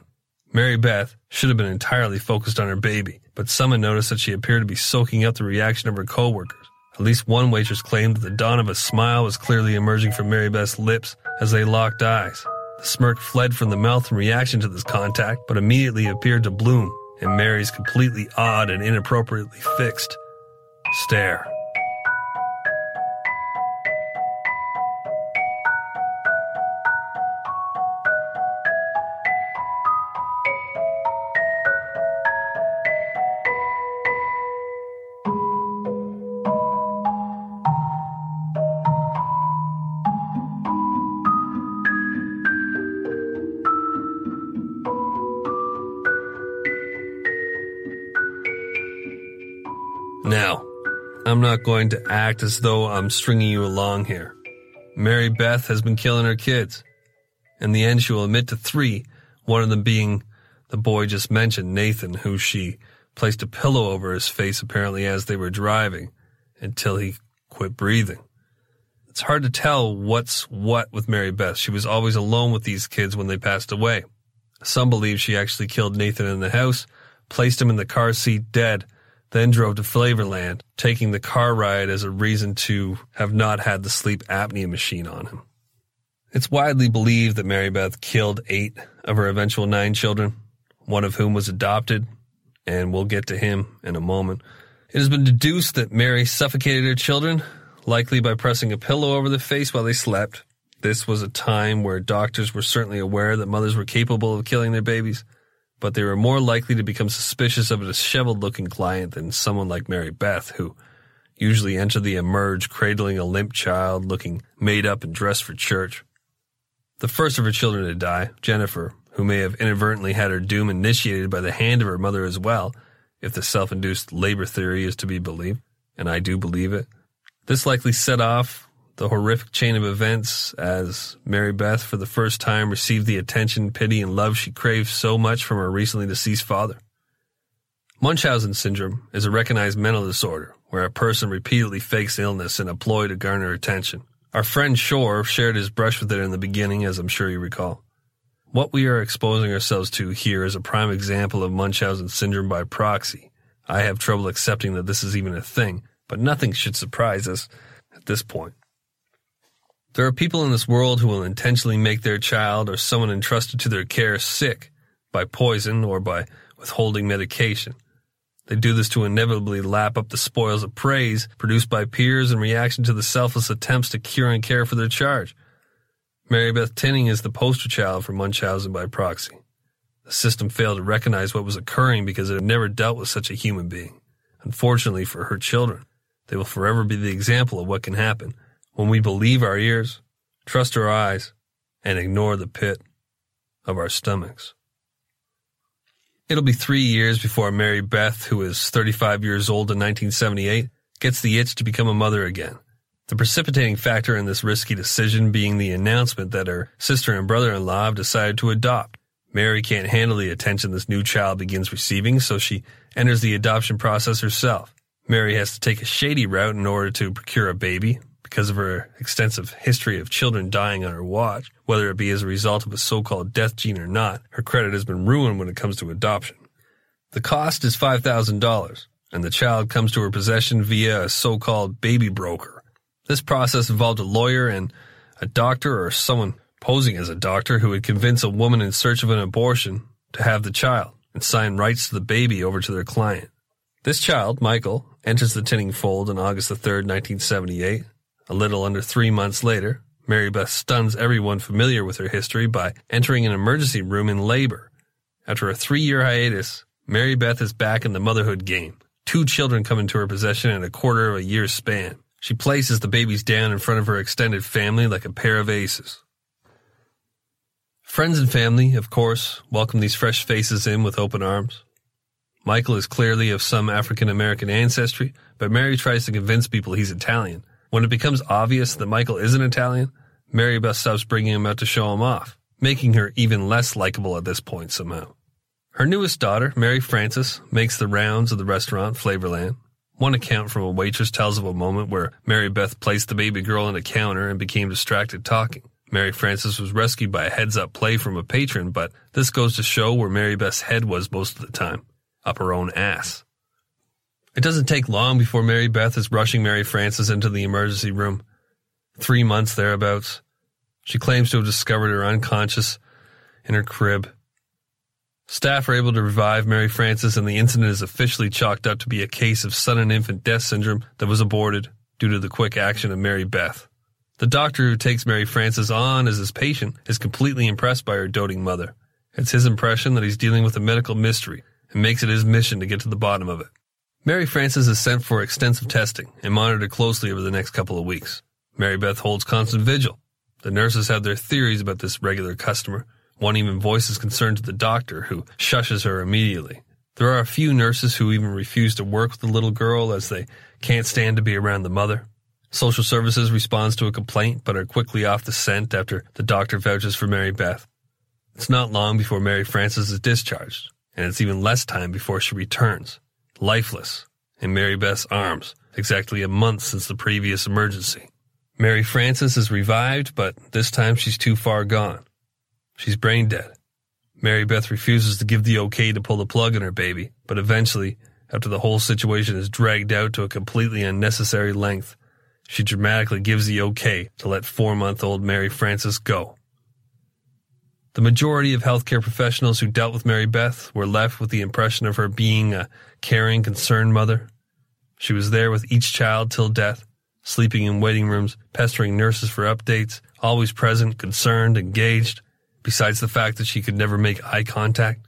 Mary Beth should have been entirely focused on her baby, but someone noticed that she appeared to be soaking up the reaction of her co-workers. At least one waitress claimed that the dawn of a smile was clearly emerging from Mary Beth's lips as they locked eyes. The smirk fled from the mouth in reaction to this contact, but immediately appeared to bloom in Mary's completely odd and inappropriately fixed stare. Now, I'm not going to act as though I'm stringing you along here. Mary Beth has been killing her kids. In the end, she will admit to three, one of them being the boy just mentioned, Nathan, who she placed a pillow over his face apparently as they were driving until he quit breathing. It's hard to tell what's what with Mary Beth. She was always alone with these kids when they passed away. Some believe she actually killed Nathan in the house, placed him in the car seat dead, then drove to Flavorland, taking the car ride as a reason to have not had the sleep apnea machine on him. It's widely believed that Mary Beth killed eight of her eventual nine children, one of whom was adopted, and we'll get to him in a moment. It has been deduced that Mary suffocated her children, likely by pressing a pillow over their face while they slept. This was a time where doctors were certainly aware that mothers were capable of killing their babies, but they were more likely to become suspicious of a disheveled-looking client than someone like Mary Beth, who usually entered the emerge cradling a limp child, looking made up and dressed for church. The first of her children to die, Jennifer, who may have inadvertently had her doom initiated by the hand of her mother as well, if the self-induced labor theory is to be believed, and I do believe it. This likely set off the horrific chain of events as Mary Beth, for the first time, received the attention, pity, and love she craved so much from her recently deceased father. Munchausen syndrome is a recognized mental disorder where a person repeatedly fakes illness in a ploy to garner attention. Our friend Shore shared his brush with it in the beginning, as I'm sure you recall. What we are exposing ourselves to here is a prime example of Munchausen syndrome by proxy. I have trouble accepting that this is even a thing, but nothing should surprise us at this point. There are people in this world who will intentionally make their child or someone entrusted to their care sick by poison or by withholding medication. They do this to inevitably lap up the spoils of praise produced by peers in reaction to the selfless attempts to cure and care for their charge. Mary Beth Tinning is the poster child for Munchausen by proxy. The system failed to recognize what was occurring because it had never dealt with such a human being. Unfortunately for her children, they will forever be the example of what can happen when we believe our ears, trust our eyes, and ignore the pit of our stomachs. It'll be three years before Mary Beth, who is thirty-five years old in nineteen seventy-eight, gets the itch to become a mother again. The precipitating factor in this risky decision being the announcement that her sister and brother-in-law have decided to adopt. Mary can't handle the attention this new child begins receiving, so she enters the adoption process herself. Mary has to take a shady route in order to procure a baby, because of her extensive history of children dying on her watch. Whether it be as a result of a so-called death gene or not, her credit has been ruined when it comes to adoption. The cost is five thousand dollars, and the child comes to her possession via a so-called baby broker. This process involved a lawyer and a doctor or someone posing as a doctor who would convince a woman in search of an abortion to have the child and sign rights to the baby over to their client. This child, Michael, enters the Tinning fold on August the third, nineteen seventy-eight, A little under three months later, Mary Beth stuns everyone familiar with her history by entering an emergency room in labor. After a three-year hiatus, Mary Beth is back in the motherhood game. Two children come into her possession in a quarter of a year's span. She places the babies down in front of her extended family like a pair of aces. Friends and family, of course, welcome these fresh faces in with open arms. Michael is clearly of some African-American ancestry, but Mary tries to convince people he's Italian. When it becomes obvious that Michael isn't Italian, Mary Beth stops bringing him out to show him off, making her even less likable at this point somehow. Her newest daughter, Mary Frances, makes the rounds of the restaurant, Flavorland. One account from a waitress tells of a moment where Mary Beth placed the baby girl on a counter and became distracted talking. Mary Frances was rescued by a heads-up play from a patron, but this goes to show where Mary Beth's head was most of the time, up her own ass. It doesn't take long before Mary Beth is rushing Mary Frances into the emergency room. Three months thereabouts. She claims to have discovered her unconscious in her crib. Staff are able to revive Mary Frances, and the incident is officially chalked up to be a case of sudden infant death syndrome that was aborted due to the quick action of Mary Beth. The doctor who takes Mary Frances on as his patient is completely impressed by her doting mother. It's his impression that he's dealing with a medical mystery and makes it his mission to get to the bottom of it. Mary Frances is sent for extensive testing and monitored closely over the next couple of weeks. Mary Beth holds constant vigil. The nurses have their theories about this regular customer. One even voices concern to the doctor, who shushes her immediately. There are a few nurses who even refuse to work with the little girl as they can't stand to be around the mother. Social services responds to a complaint but are quickly off the scent after the doctor vouches for Mary Beth. It's not long before Mary Frances is discharged, and it's even less time before she returns, lifeless, in Mary Beth's arms, exactly a month since the previous emergency. Mary Frances is revived, but this time she's too far gone. She's brain dead. Mary Beth refuses to give the okay to pull the plug on her baby, but eventually, after the whole situation is dragged out to a completely unnecessary length, she dramatically gives the okay to let four-month-old Mary Frances go. The majority of healthcare professionals who dealt with Mary Beth were left with the impression of her being a caring, concerned mother. She was there with each child till death, sleeping in waiting rooms, pestering nurses for updates, always present, concerned, engaged, besides the fact that she could never make eye contact.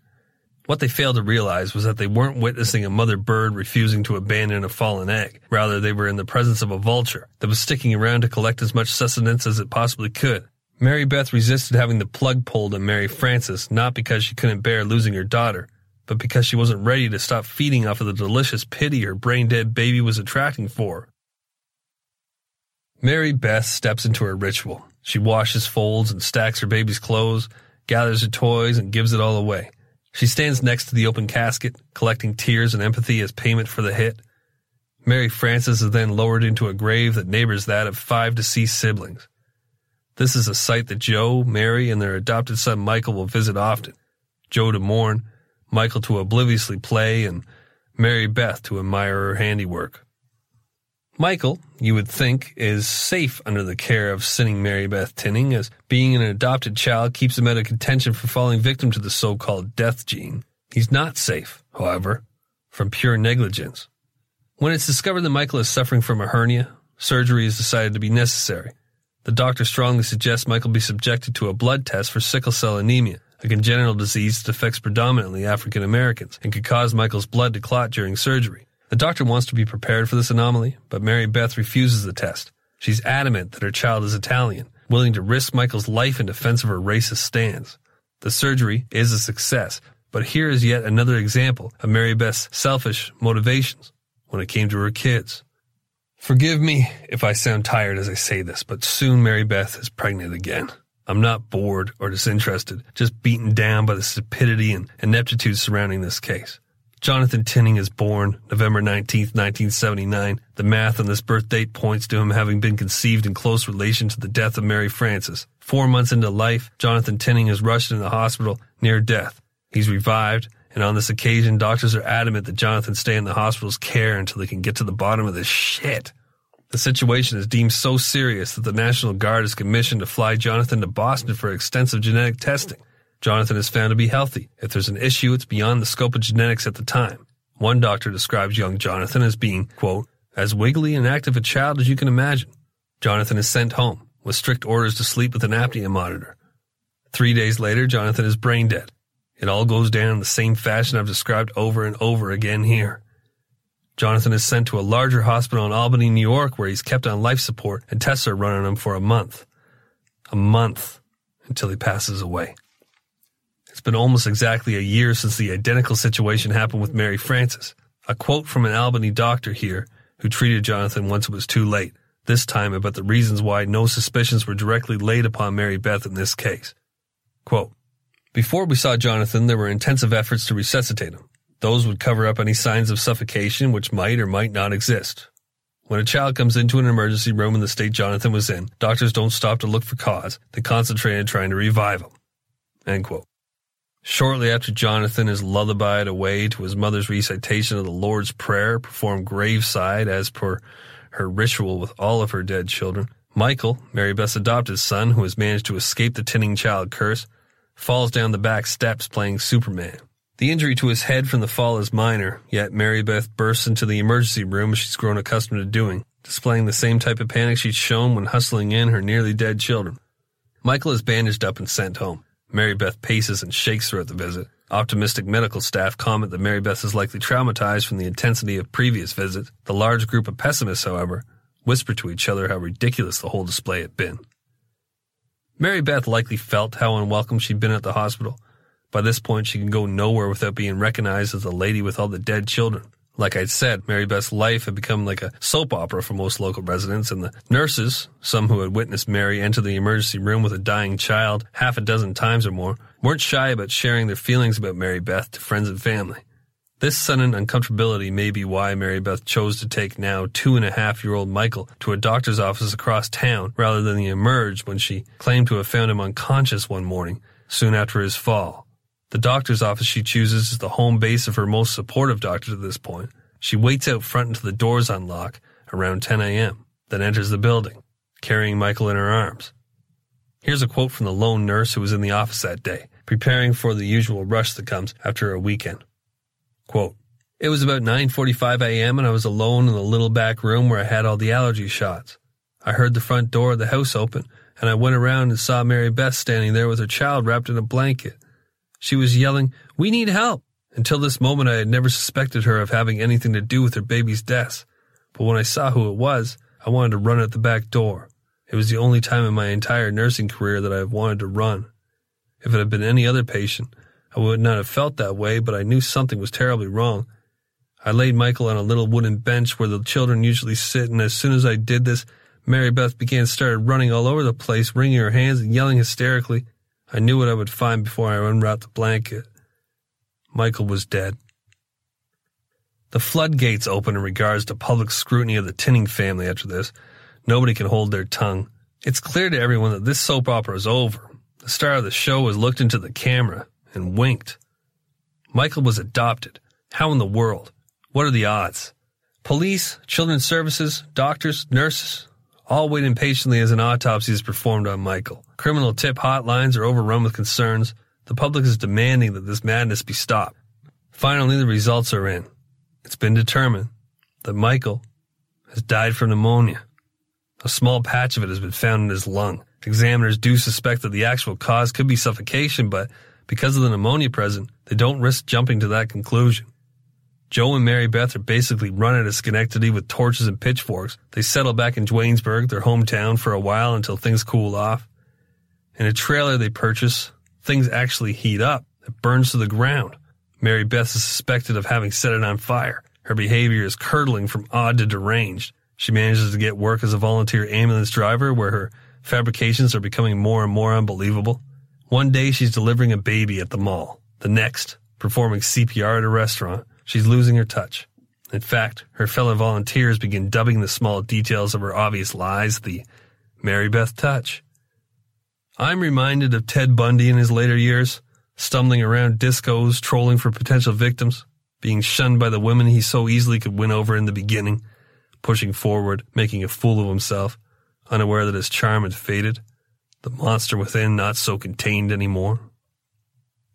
What they failed to realize was that they weren't witnessing a mother bird refusing to abandon a fallen egg. Rather, they were in the presence of a vulture that was sticking around to collect as much sustenance as it possibly could. Mary Beth resisted having the plug pulled on Mary Frances, not because she couldn't bear losing her daughter, but because she wasn't ready to stop feeding off of the delicious pity her brain-dead baby was attracting for her. Mary Beth steps into her ritual. She washes, folds, and stacks her baby's clothes, gathers her toys, and gives it all away. She stands next to the open casket, collecting tears and empathy as payment for the hit. Mary Frances is then lowered into a grave that neighbors that of five deceased siblings. This is a site that Joe, Mary, and their adopted son Michael will visit often. Joe to mourn, Michael to obliviously play, and Mary Beth to admire her handiwork. Michael, you would think, is safe under the care of sinning Mary Beth Tinning, as being an adopted child keeps him out of contention for falling victim to the so-called death gene. He's not safe, however, from pure negligence. When it's discovered that Michael is suffering from a hernia, surgery is decided to be necessary. The doctor strongly suggests Michael be subjected to a blood test for sickle cell anemia, a congenital disease that affects predominantly African Americans and could cause Michael's blood to clot during surgery. The doctor wants to be prepared for this anomaly, but Mary Beth refuses the test. She's adamant that her child is Italian, willing to risk Michael's life in defense of her racist stands. The surgery is a success, but here is yet another example of Mary Beth's selfish motivations when it came to her kids. Forgive me if I sound tired as I say this, but soon Mary Beth is pregnant again. I'm not bored or disinterested, just beaten down by the stupidity and ineptitude surrounding this case. Jonathan Tinning is born November nineteenth, nineteen seventy-nine. The math on this birth date points to him having been conceived in close relation to the death of Mary Frances. Four months into life, Jonathan Tinning is rushed into the hospital near death. He's revived, and on this occasion, doctors are adamant that Jonathan stay in the hospital's care until they can get to the bottom of this shit. The situation is deemed so serious that the National Guard is commissioned to fly Jonathan to Boston for extensive genetic testing. Jonathan is found to be healthy. If there's an issue, it's beyond the scope of genetics at the time. One doctor describes young Jonathan as being, quote, as wiggly and active a child as you can imagine. Jonathan is sent home, with strict orders to sleep with an apnea monitor. Three days later, Jonathan is brain dead. It all goes down in the same fashion I've described over and over again here. Jonathan is sent to a larger hospital in Albany, New York, where he's kept on life support, and tests are run on him for a month. A month until he passes away. It's been almost exactly a year since the identical situation happened with Mary Frances. A quote from an Albany doctor here who treated Jonathan once it was too late, this time about the reasons why no suspicions were directly laid upon Mary Beth in this case. Quote, before we saw Jonathan, there were intensive efforts to resuscitate him. Those would cover up any signs of suffocation which might or might not exist. When a child comes into an emergency room in the state Jonathan was in, doctors don't stop to look for cause. They concentrate on trying to revive him. End quote. Shortly after Jonathan is lullabied away to his mother's recitation of the Lord's Prayer, performed graveside as per her ritual with all of her dead children, Michael, Mary Beth's adopted son, who has managed to escape the Tinning child curse, falls down the back steps playing Superman. The injury to his head from the fall is minor, yet Mary Beth bursts into the emergency room as she's grown accustomed to doing, displaying the same type of panic she'd shown when hustling in her nearly dead children. Michael is bandaged up and sent home. Mary Beth paces and shakes throughout the visit. Optimistic medical staff comment that Mary Beth is likely traumatized from the intensity of previous visits. The large group of pessimists, however, whisper to each other how ridiculous the whole display had been. Mary Beth likely felt how unwelcome she'd been at the hospital. By this point, she can go nowhere without being recognized as the lady with all the dead children. Like I'd said, Mary Beth's life had become like a soap opera for most local residents, and the nurses, some who had witnessed Mary enter the emergency room with a dying child half a dozen times or more, weren't shy about sharing their feelings about Mary Beth to friends and family. This sudden uncomfortability may be why Mary Beth chose to take now two-and-a-half-year-old Michael to a doctor's office across town rather than the emerge when she claimed to have found him unconscious one morning soon after his fall. The doctor's office she chooses is the home base of her most supportive doctor to this point. She waits out front until the doors unlock around ten a.m., then enters the building, carrying Michael in her arms. Here's a quote from the lone nurse who was in the office that day, preparing for the usual rush that comes after a weekend. Quote, "It was about nine forty-five a.m. and I was alone in the little back room where I had all the allergy shots. I heard the front door of the house open, and I went around and saw Mary Beth standing there with her child wrapped in a blanket. She was yelling, 'We need help!' Until this moment, I had never suspected her of having anything to do with her baby's death. But when I saw who it was, I wanted to run out the back door. It was the only time in my entire nursing career that I have wanted to run. If it had been any other patient, I would not have felt that way, but I knew something was terribly wrong. I laid Michael on a little wooden bench where the children usually sit, and as soon as I did this, Mary Beth began started running all over the place, wringing her hands and yelling hysterically. I knew what I would find before I unwrapped the blanket. Michael was dead." The floodgates open in regards to public scrutiny of the Tinning family after this. Nobody can hold their tongue. It's clear to everyone that this soap opera is over. The star of the show has looked into the camera and winked. Michael was adopted. How in the world? What are the odds? Police, children's services, doctors, nurses, all wait impatiently as an autopsy is performed on Michael. Criminal tip hotlines are overrun with concerns. The public is demanding that this madness be stopped. Finally, the results are in. It's been determined that Michael has died from pneumonia. A small patch of it has been found in his lung. Examiners do suspect that the actual cause could be suffocation, but because of the pneumonia present, they don't risk jumping to that conclusion. Joe and Mary Beth are basically run out of Schenectady with torches and pitchforks. They settle back in Dwaynesburg, their hometown, for a while until things cool off. In a trailer they purchase, things actually heat up. It burns to the ground. Mary Beth is suspected of having set it on fire. Her behavior is curdling from odd to deranged. She manages to get work as a volunteer ambulance driver, where her fabrications are becoming more and more unbelievable. One day she's delivering a baby at the mall. The next, performing C P R at a restaurant. She's losing her touch. In fact, her fellow volunteers begin dubbing the small details of her obvious lies the Mary Beth touch. I'm reminded of Ted Bundy in his later years, stumbling around discos, trolling for potential victims, being shunned by the women he so easily could win over in the beginning, pushing forward, making a fool of himself, unaware that his charm had faded, the monster within not so contained anymore.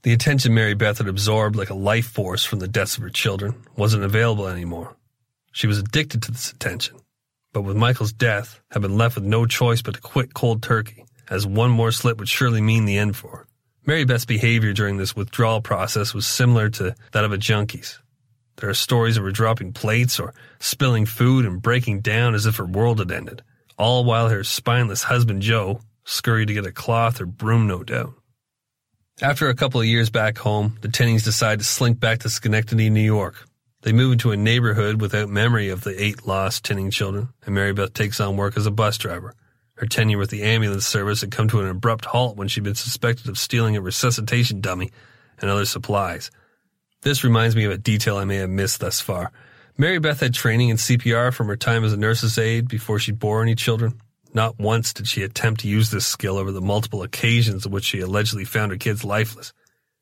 The attention Mary Beth had absorbed like a life force from the deaths of her children wasn't available anymore. She was addicted to this attention, but with Michael's death, had been left with no choice but to quit cold turkey, as one more slip would surely mean the end for her. Mary Beth's behavior during this withdrawal process was similar to that of a junkie's. There are stories of her dropping plates or spilling food and breaking down as if her world had ended, all while her spineless husband Joe scurried to get a cloth or broom, no doubt. After a couple of years back home, the Tinnings decide to slink back to Schenectady, New York. They move into a neighborhood without memory of the eight lost Tinning children, and Mary Beth takes on work as a bus driver. Her tenure with the ambulance service had come to an abrupt halt when she'd been suspected of stealing a resuscitation dummy and other supplies. This reminds me of a detail I may have missed thus far. Mary Beth had training in C P R from her time as a nurse's aide before she bore any children. Not once did she attempt to use this skill over the multiple occasions on which she allegedly found her kids lifeless.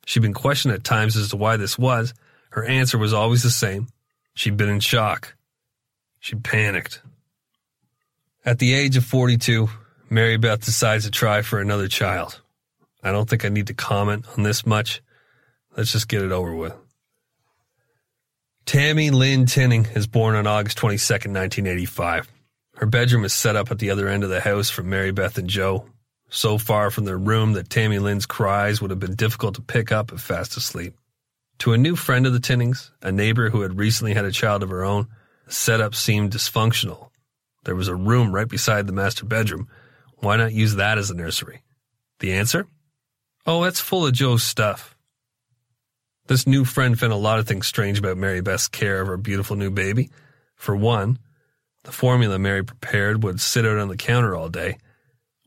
She'd been questioned at times as to why this was. Her answer was always the same. She'd been in shock. She panicked. At the age of forty-two, Mary Beth decides to try for another child. I don't think I need to comment on this much. Let's just get it over with. Tammy Lynn Tinning is born on August twenty-second, nineteen eighty-five. Her bedroom is set up at the other end of the house from Mary Beth and Joe, so far from their room that Tammy Lynn's cries would have been difficult to pick up if fast asleep. To a new friend of the Tinnings, a neighbor who had recently had a child of her own, the setup seemed dysfunctional. There was a room right beside the master bedroom. Why not use that as a nursery? The answer? Oh, it's full of Joe's stuff. This new friend found a lot of things strange about Mary Beth's care of her beautiful new baby. For one, the formula Mary prepared would sit out on the counter all day.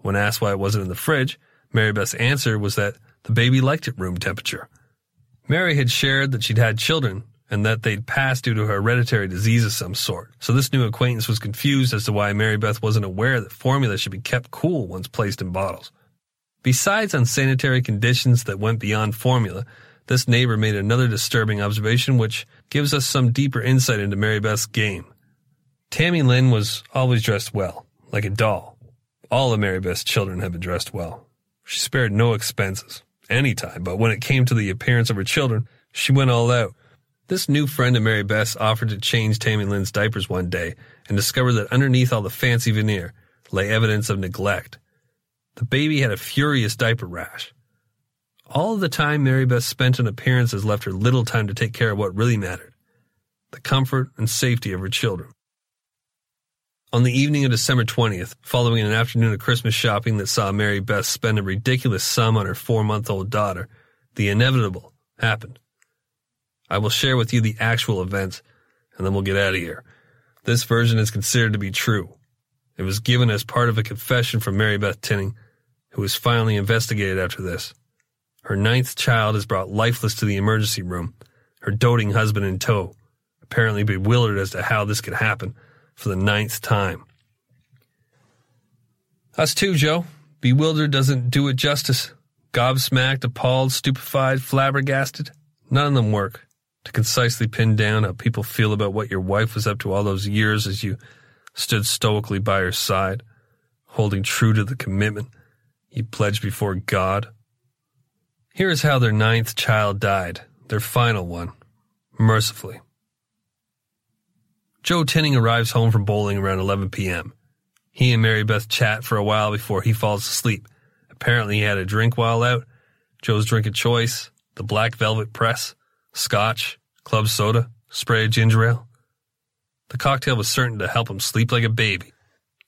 When asked why it wasn't in the fridge, Mary Beth's answer was that the baby liked it room temperature. Mary had shared that she'd had children and that they'd passed due to a hereditary disease of some sort, so this new acquaintance was confused as to why Mary Beth wasn't aware that formula should be kept cool once placed in bottles. Besides unsanitary conditions that went beyond formula, this neighbor made another disturbing observation which gives us some deeper insight into Mary Beth's game. Tammy Lynn was always dressed well, like a doll. All of Mary Beth's children had been dressed well. She spared no expenses, any time, but when it came to the appearance of her children, she went all out. This new friend of Mary Beth's offered to change Tammy Lynn's diapers one day and discovered that underneath all the fancy veneer lay evidence of neglect. The baby had a furious diaper rash. All of the time Mary Beth spent on appearances left her little time to take care of what really mattered, the comfort and safety of her children. On the evening of December twentieth, following an afternoon of Christmas shopping that saw Mary Beth spend a ridiculous sum on her four-month-old daughter, the inevitable happened. I will share with you the actual events, and then we'll get out of here. This version is considered to be true. It was given as part of a confession from Mary Beth Tinning, who was finally investigated after this. Her ninth child is brought lifeless to the emergency room, her doting husband in tow, apparently bewildered as to how this could happen, for the ninth time. Us too, Joe. Bewildered doesn't do it justice. Gobsmacked, appalled, stupefied, flabbergasted. None of them work to concisely pin down how people feel about what your wife was up to all those years as you stood stoically by her side, holding true to the commitment you pledged before God. Here is how their ninth child died, their final one, mercifully. Joe Tinning arrives home from bowling around eleven p.m. He and Mary Beth chat for a while before he falls asleep. Apparently he had a drink while out. Joe's drink of choice, the Black Velvet Press, scotch, club soda, spray of ginger ale. The cocktail was certain to help him sleep like a baby.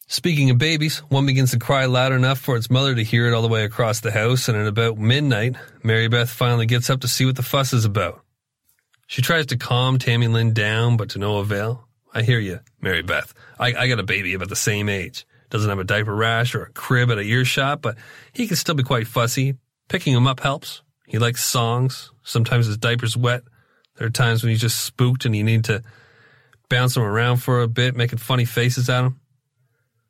Speaking of babies, one begins to cry loud enough for its mother to hear it all the way across the house, and at about midnight, Mary Beth finally gets up to see what the fuss is about. She tries to calm Tammy Lynn down, but to no avail. I hear you, Mary Beth. I, I got a baby about the same age. Doesn't have a diaper rash or a crib at a earshot, but he can still be quite fussy. Picking him up helps. He likes songs. Sometimes his diaper's wet. There are times when he's just spooked and you need to bounce him around for a bit, making funny faces at him.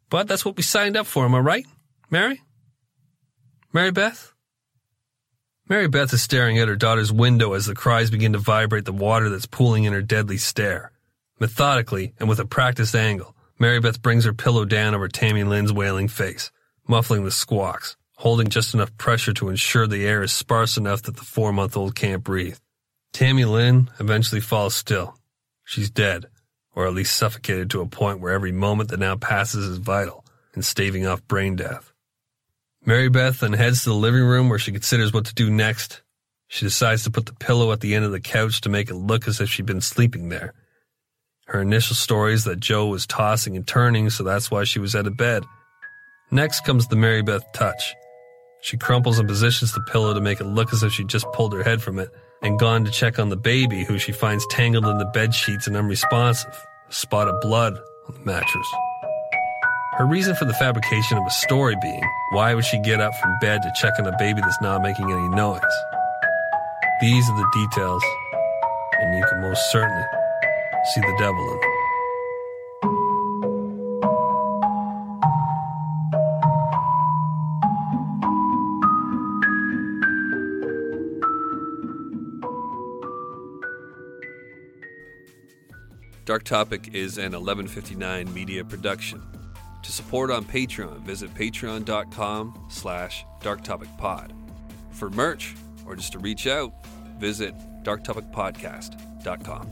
But that's what we signed up for, am I right, Mary? Mary Beth? Mary Beth is staring at her daughter's window as the cries begin to vibrate the water that's pooling in her deadly stare. Methodically, and with a practiced angle, Mary Beth brings her pillow down over Tammy Lynn's wailing face, muffling the squawks, holding just enough pressure to ensure the air is sparse enough that the four-month-old can't breathe. Tammy Lynn eventually falls still. She's dead, or at least suffocated to a point where every moment that now passes is vital and staving off brain death. Mary Beth then heads to the living room where she considers what to do next. She decides to put the pillow at the end of the couch to make it look as if she'd been sleeping there. Her initial story is that Joe was tossing and turning, so that's why she was out of bed. Next comes the Mary Beth touch. She crumples and positions the pillow to make it look as if she just pulled her head from it and gone to check on the baby, who she finds tangled in the bed sheets and unresponsive, a spot of blood on the mattress. Her reason for the fabrication of a story being, why would she get up from bed to check on a baby that's not making any noise? These are the details, and you can most certainly see the devil in them. Dark Topic is an eleven fifty-nine media production. To support on Patreon, visit patreon.com slash darktopicpod. For merch, or just to reach out, visit darktopicpodcast dot com.